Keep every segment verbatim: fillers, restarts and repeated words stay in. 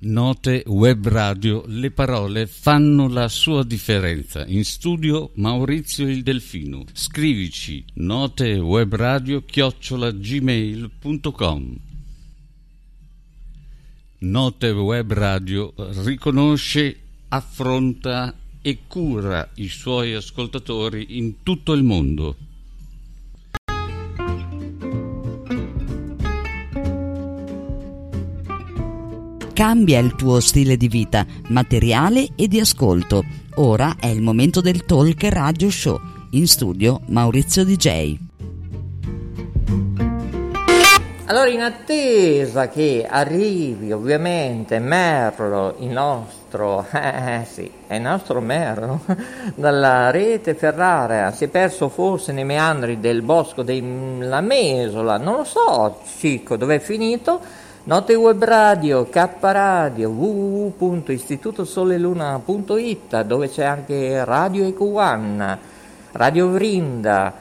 Note Web Radio, le parole fanno la sua differenza. In studio Maurizio il Delfino. Scrivici notewebradio chiocciola gmail punto com. Note Web Radio riconosce, affronta e cura i suoi ascoltatori in tutto il mondo. Cambia il tuo stile di vita, materiale e di ascolto. Ora è il momento del Talk Radio Show. In studio Maurizio D J. Allora, in attesa che arrivi ovviamente Merlo, il nostro, eh sì, è il nostro Merlo, dalla rete Ferrara, si è perso forse nei meandri del bosco della Mesola, non lo so, Cicco, dov'è finito? Note Web Radio, K Radio, w w w punto istitutosoleluna punto i t, dove c'è anche Radio E Q uno, Radio Vrinda,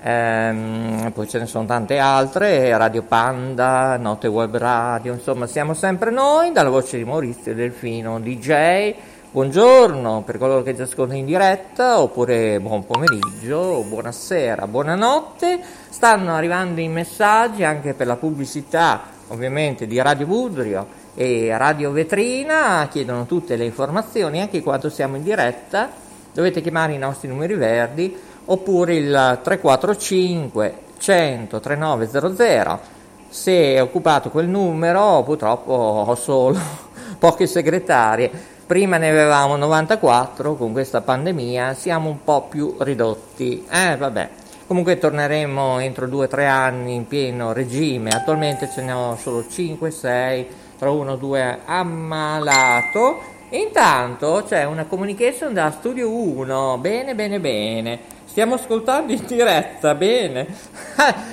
ehm, poi ce ne sono tante altre, Radio Panda, Note Web Radio, insomma siamo sempre noi, dalla voce di Maurizio Delfino, D J. Buongiorno per coloro che ci ascoltano in diretta, oppure buon pomeriggio, buonasera, buonanotte. Stanno arrivando i messaggi anche per la pubblicità, ovviamente, di Radio Budrio e Radio Vetrina. Chiedono tutte le informazioni, anche quando siamo in diretta dovete chiamare i nostri numeri verdi, oppure il tre quattro cinque cento trentanove zero zero. Se è occupato quel numero, purtroppo ho solo poche segretarie. Prima ne avevamo novantaquattro, con questa pandemia siamo un po' più ridotti. Eh, vabbè. Comunque torneremo entro due tre anni in pieno regime. Attualmente ce ne ho solo cinque sei, tra uno due ammalato. Intanto c'è una communication da Studio uno. Bene, bene, bene. Stiamo ascoltando in diretta, bene.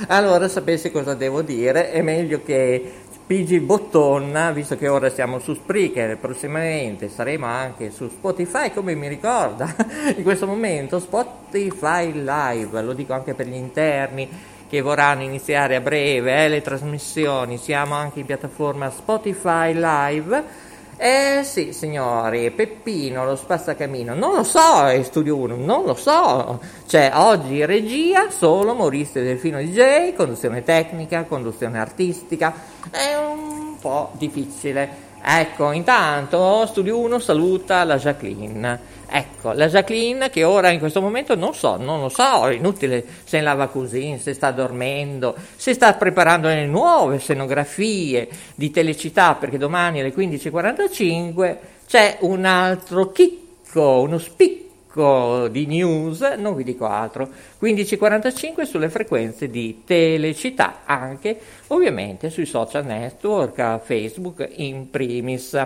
Allora, sapessi cosa devo dire, è meglio che pigi il bottone, visto che ora siamo su Spreaker, prossimamente saremo anche su Spotify, come mi ricorda in questo momento Spotify Live, lo dico anche per gli interni che vorranno iniziare a breve eh, le trasmissioni, siamo anche in piattaforma Spotify Live. Eh sì, signori, Peppino, lo spazzacamino, non lo so, è Studio uno, non lo so. Cioè, oggi regia solo Maurizio Delfino D J, conduzione tecnica, conduzione artistica, è un po' difficile. Ecco, intanto Studio uno saluta la Jacqueline. Ecco, la Jacqueline che ora in questo momento non so, non lo so, è inutile se in lavacusine, se sta dormendo, se sta preparando le nuove scenografie di Telecittà, perché domani alle quindici e quarantacinque c'è un altro chicco, uno spicco di news, non vi dico altro, quindici e quarantacinque sulle frequenze di Telecittà, anche ovviamente sui social network, Facebook in primis.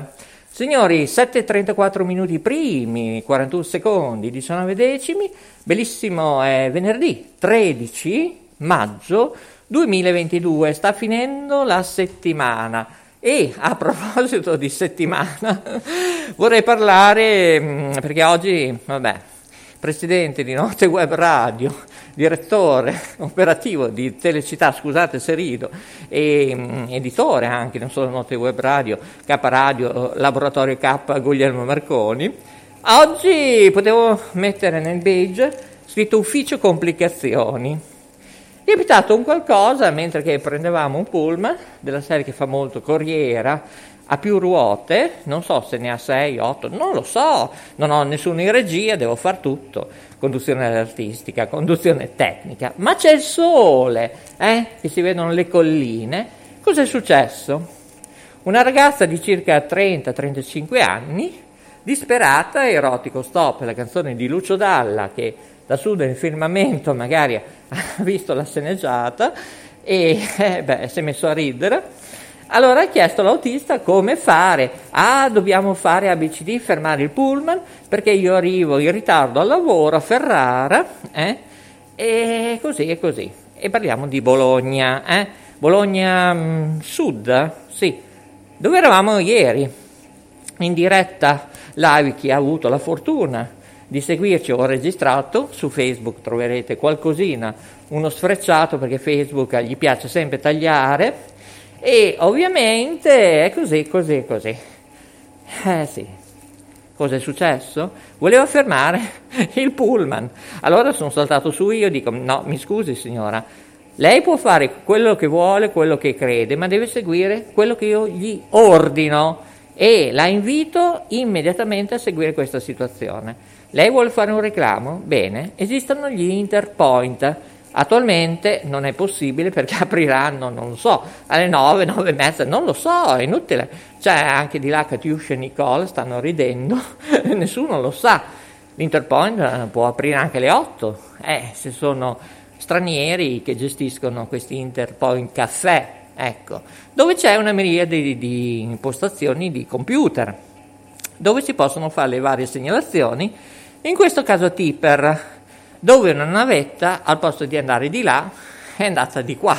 Signori, sette e trentaquattro minuti primi, quarantuno secondi, diciannove decimi, bellissimo, è venerdì tredici maggio duemilaventidue, sta finendo la settimana e a proposito di settimana vorrei parlare, perché oggi, vabbè, presidente di Note Web Radio, direttore operativo di Telecittà, scusate se rido, e um, editore anche, non solo Note Web Radio, K Radio, Laboratorio K, Guglielmo Marconi. Oggi potevo mettere nel badge scritto Ufficio Complicazioni. Gli è abitato un qualcosa mentre che prendevamo un pullman della serie che fa molto corriera, ha più ruote, non so se ne ha sei, otto, non lo so, non ho nessuno in regia, devo far tutto, conduzione artistica, conduzione tecnica, ma c'è il sole, eh, che si vedono le colline. Cos'è successo? Una ragazza di circa trenta trentacinque anni, disperata, erotico stop, la canzone di Lucio Dalla, che da su del firmamento magari ha visto la sceneggiata e eh, beh, si è messo a ridere. Allora ha chiesto all'autista come fare. Ah, dobbiamo fare A B C D, fermare il pullman, perché io arrivo in ritardo al lavoro a Ferrara, eh? E così e così. E parliamo di Bologna, eh? Bologna mh, Sud, sì, dove eravamo ieri. in diretta live. Chi ha avuto la fortuna di seguirci o registrato su Facebook troverete qualcosina, uno sfrecciato, perché Facebook gli piace sempre tagliare, e ovviamente è così, così, così. Eh sì, cosa è successo? Volevo fermare il pullman, allora sono saltato su io e dico: no, mi scusi signora, lei può fare quello che vuole, quello che crede, ma deve seguire quello che io gli ordino, e la invito immediatamente a seguire questa situazione. Lei vuole fare un reclamo? Bene, esistono gli Interpoint. Attualmente non è possibile perché apriranno, non so, alle nove, nove e mezza, non lo so, è inutile. Cioè, anche di là Catiuscia e Nicola stanno ridendo, nessuno lo sa. L'Interpoint può aprire anche alle otto, eh, se sono stranieri che gestiscono questi Interpoint caffè, ecco, dove c'è una miriade di, di impostazioni di computer, dove si possono fare le varie segnalazioni, in questo caso a Tiper, dove una navetta al posto di andare di là è andata di qua,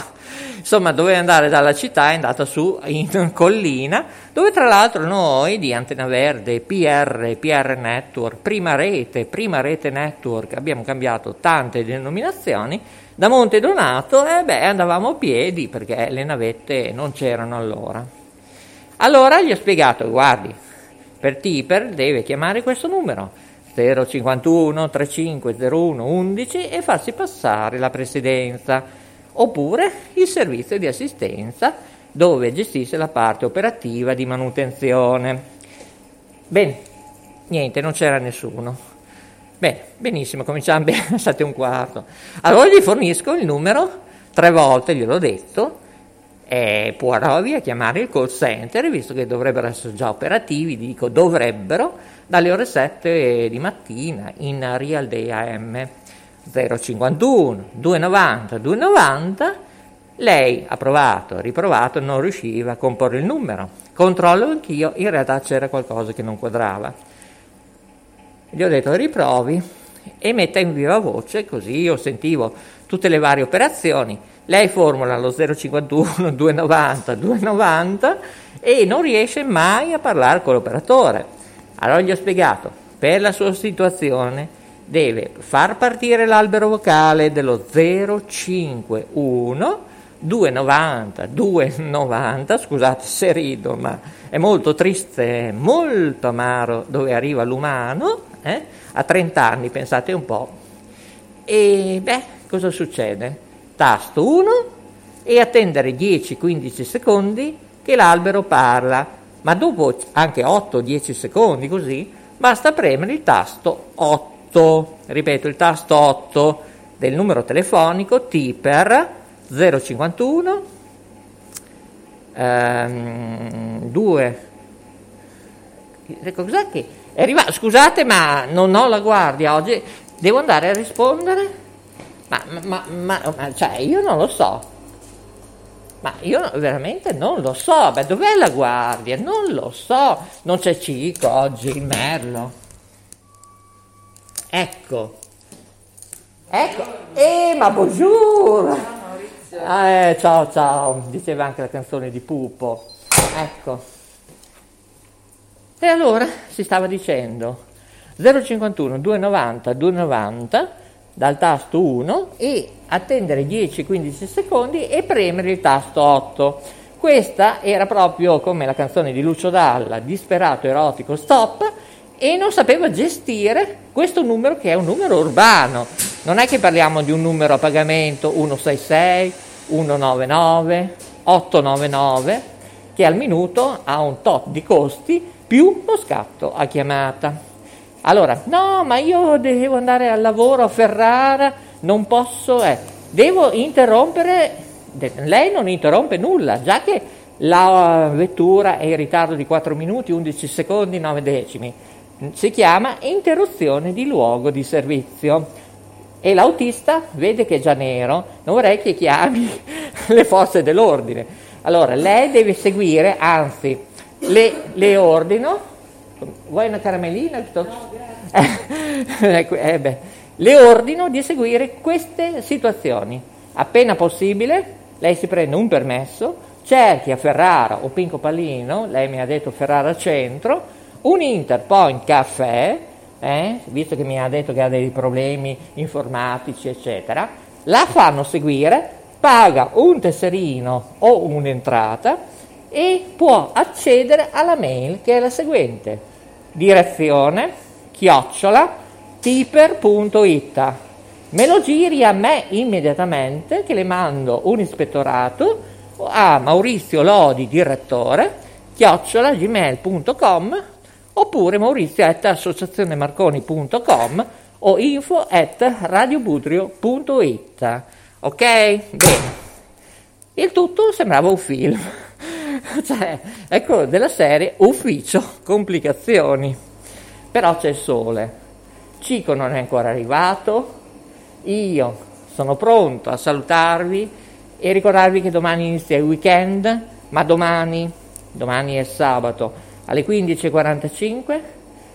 insomma doveva andare dalla città è andata su in collina, dove tra l'altro noi di Antenna Verde, P R, P R Network, Prima Rete, Prima Rete Network, abbiamo cambiato tante denominazioni, da Monte Donato eh beh, andavamo a piedi perché le navette non c'erano allora. Allora gli ho spiegato: guardi, per Tiper deve chiamare questo numero zero cinquantuno trentacinque zero uno undici e farsi passare la presidenza, oppure il servizio di assistenza dove gestisce la parte operativa di manutenzione. Bene, niente, non c'era nessuno. Bene, benissimo, cominciamo bene, state un quarto. Allora gli fornisco il numero, tre volte gliel'ho detto, e può Rovia chiamare il call center, visto che dovrebbero essere già operativi, dico dovrebbero, dalle ore sette di mattina in Real Day A M. Zero cinquantuno duecentonovanta duecentonovanta. Lei ha provato, riprovato, non riusciva a comporre il numero. Controllo anch'io, in realtà c'era qualcosa che non quadrava. Gli ho detto: riprovi e metta in viva voce, così io sentivo tutte le varie operazioni. Lei formula lo zero cinquantuno duecentonovanta duecentonovanta e non riesce mai a parlare con l'operatore. Allora gli ho spiegato: per la sua situazione deve far partire l'albero vocale dello zero cinquantuno duecentonovanta duecentonovanta, scusate se rido ma è molto triste, molto amaro, dove arriva l'umano eh? a trenta anni, pensate un po'. E beh, cosa succede? Tasto uno e attendere dieci quindici secondi che l'albero parla, ma dopo anche otto dieci secondi così basta premere il tasto otto, ripeto il tasto otto del numero telefonico Tiper zero cinquantuno ehm, due, cos'è che è arrivato? Scusate ma non ho la guardia oggi, devo andare a rispondere. Ma, ma, ma, ma cioè io non lo so, ma io veramente non lo so, beh dov'è la guardia? Non lo so, non c'è Cico oggi, il Merlo. Ecco, ecco, eh ma buongiorno! Eh, ciao ciao, diceva anche la canzone di Pupo, ecco. E allora si stava dicendo zero cinquantuno duecentonovanta duecentonovanta dal tasto uno e attendere dieci quindici secondi e premere il tasto otto. Questa era proprio come la canzone di Lucio Dalla, disperato erotico stop, e non sapeva gestire questo numero che è un numero urbano, non è che parliamo di un numero a pagamento centosessantasei centonovantanove ottocentonovantanove che al minuto ha un tot di costi più lo scatto a chiamata. Allora, no, ma io devo andare al lavoro a Ferrara, non posso, eh, devo interrompere, de- lei non interrompe nulla, già che la vettura è in ritardo di quattro minuti, undici secondi, nove decimi, si chiama interruzione di luogo di servizio, e l'autista vede che è già nero, non vorrei che chiami le forze dell'ordine. Allora, lei deve seguire, anzi, le, le ordino. Vuoi una caramellina? No, eh, eh beh, le ordino di seguire queste situazioni. Appena possibile, lei si prende un permesso, cerchi a Ferrara o Pinco Pallino, lei mi ha detto Ferrara Centro, un Interpoint caffè, eh, visto che mi ha detto che ha dei problemi informatici eccetera, la fanno seguire, paga un tesserino o un'entrata e può accedere alla mail che è la seguente: direzione chiocciola tiper.it. Me lo giri a me immediatamente, che le mando un ispettorato a Maurizio Lodi direttore chiocciola gmail punto com oppure maurizio at associazionemarconi punto com o info at radiobudrio punto it. Ok? Bene. Il tutto sembrava un film. Cioè, ecco, della serie Ufficio Complicazioni. Però c'è il sole. Cico non è ancora arrivato. Io sono pronto a salutarvi e ricordarvi che domani inizia il weekend, ma domani, domani è sabato, alle quindici e quarantacinque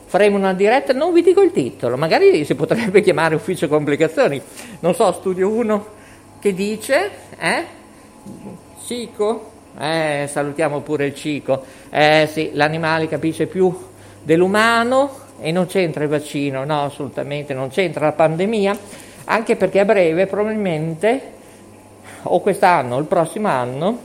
faremo una diretta, non vi dico il titolo, magari si potrebbe chiamare Ufficio Complicazioni, non so, Studio uno che dice, eh? Cico? Eh, salutiamo pure il Cico, eh sì, l'animale capisce più dell'umano e non c'entra il vaccino, no, assolutamente non c'entra la pandemia, anche perché a breve probabilmente o quest'anno o il prossimo anno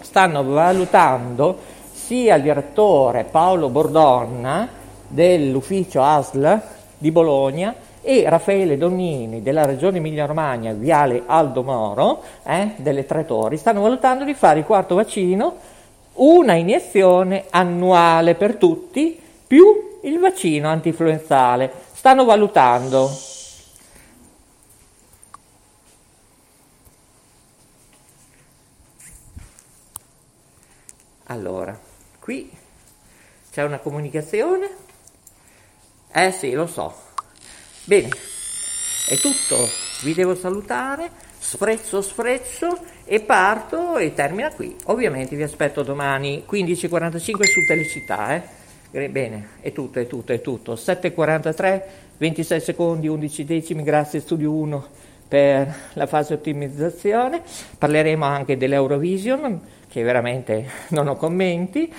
stanno valutando sia il direttore Paolo Bordonna dell'ufficio A S L di Bologna e Raffaele Donnini della regione Emilia-Romagna, Viale Aldo Moro, eh, delle Tre Torri, stanno valutando di fare il quarto vaccino, una iniezione annuale per tutti, più il vaccino antinfluenzale. Stanno valutando. Allora, qui c'è una comunicazione. Eh sì, lo so. Bene, è tutto. Vi devo salutare. Sfrezzo, sfrezzo e parto e termina qui. Ovviamente vi aspetto domani quindici e quarantacinque su Telecittà, eh. Bene, è tutto, è tutto, è tutto. sette e quarantatré, ventisei secondi, undici decimi, grazie Studio uno per la fase ottimizzazione. Parleremo anche dell'Eurovision, che veramente non ho commenti,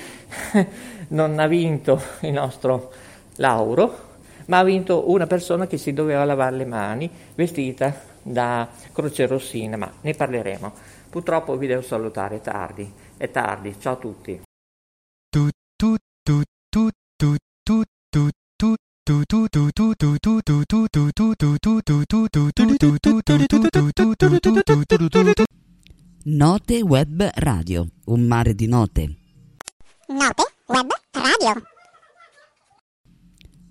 non ha vinto il nostro Lauro, ma ha vinto una persona che si doveva lavare le mani vestita da Croce Rossina, ma ne parleremo. Purtroppo vi devo salutare, è tardi, è tardi, ciao a tutti. Note Web Radio, un mare di note. Note Web Radio.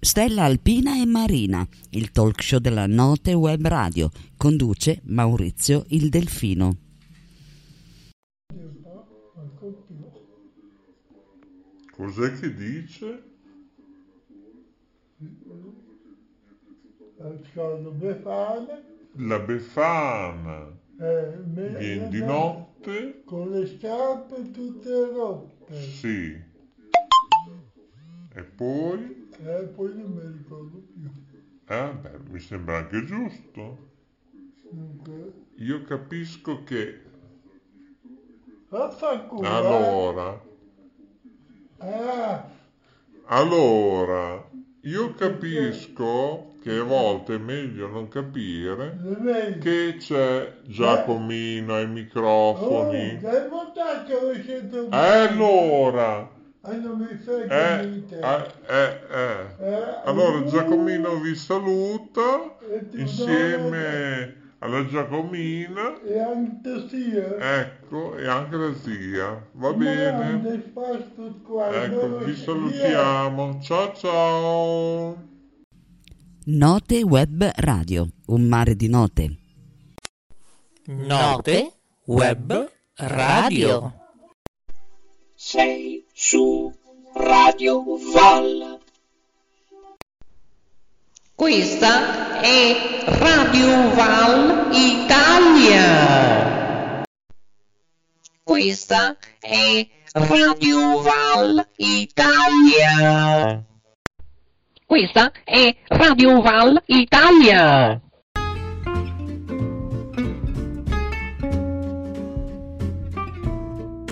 Stella Alpina e Marina, il talk show della Note Web Radio, conduce Maurizio il Delfino. Cos'è che dice? La Befana eh, viene di notte con le scarpe tutte rotte. Sì. E poi? Eh, poi non mi ricordo più. Ah, beh, mi sembra anche giusto. Okay. Io capisco che... Allora... Ah. Allora... Io capisco che a volte è meglio non capire che c'è Giacomino ai microfoni. Oh, allora, eh, eh, eh, eh. allora Giacomino vi saluta insieme alla Giacomina e anche la zia, ecco, e anche la zia, va bene, ecco, vi salutiamo, ciao ciao. Note Web Radio, un mare di note. Note Web Radio. Sei su Radio Val. Questa è Radio Val Italia. Questa è Radio Val Italia. Questa è Radio Val Italia.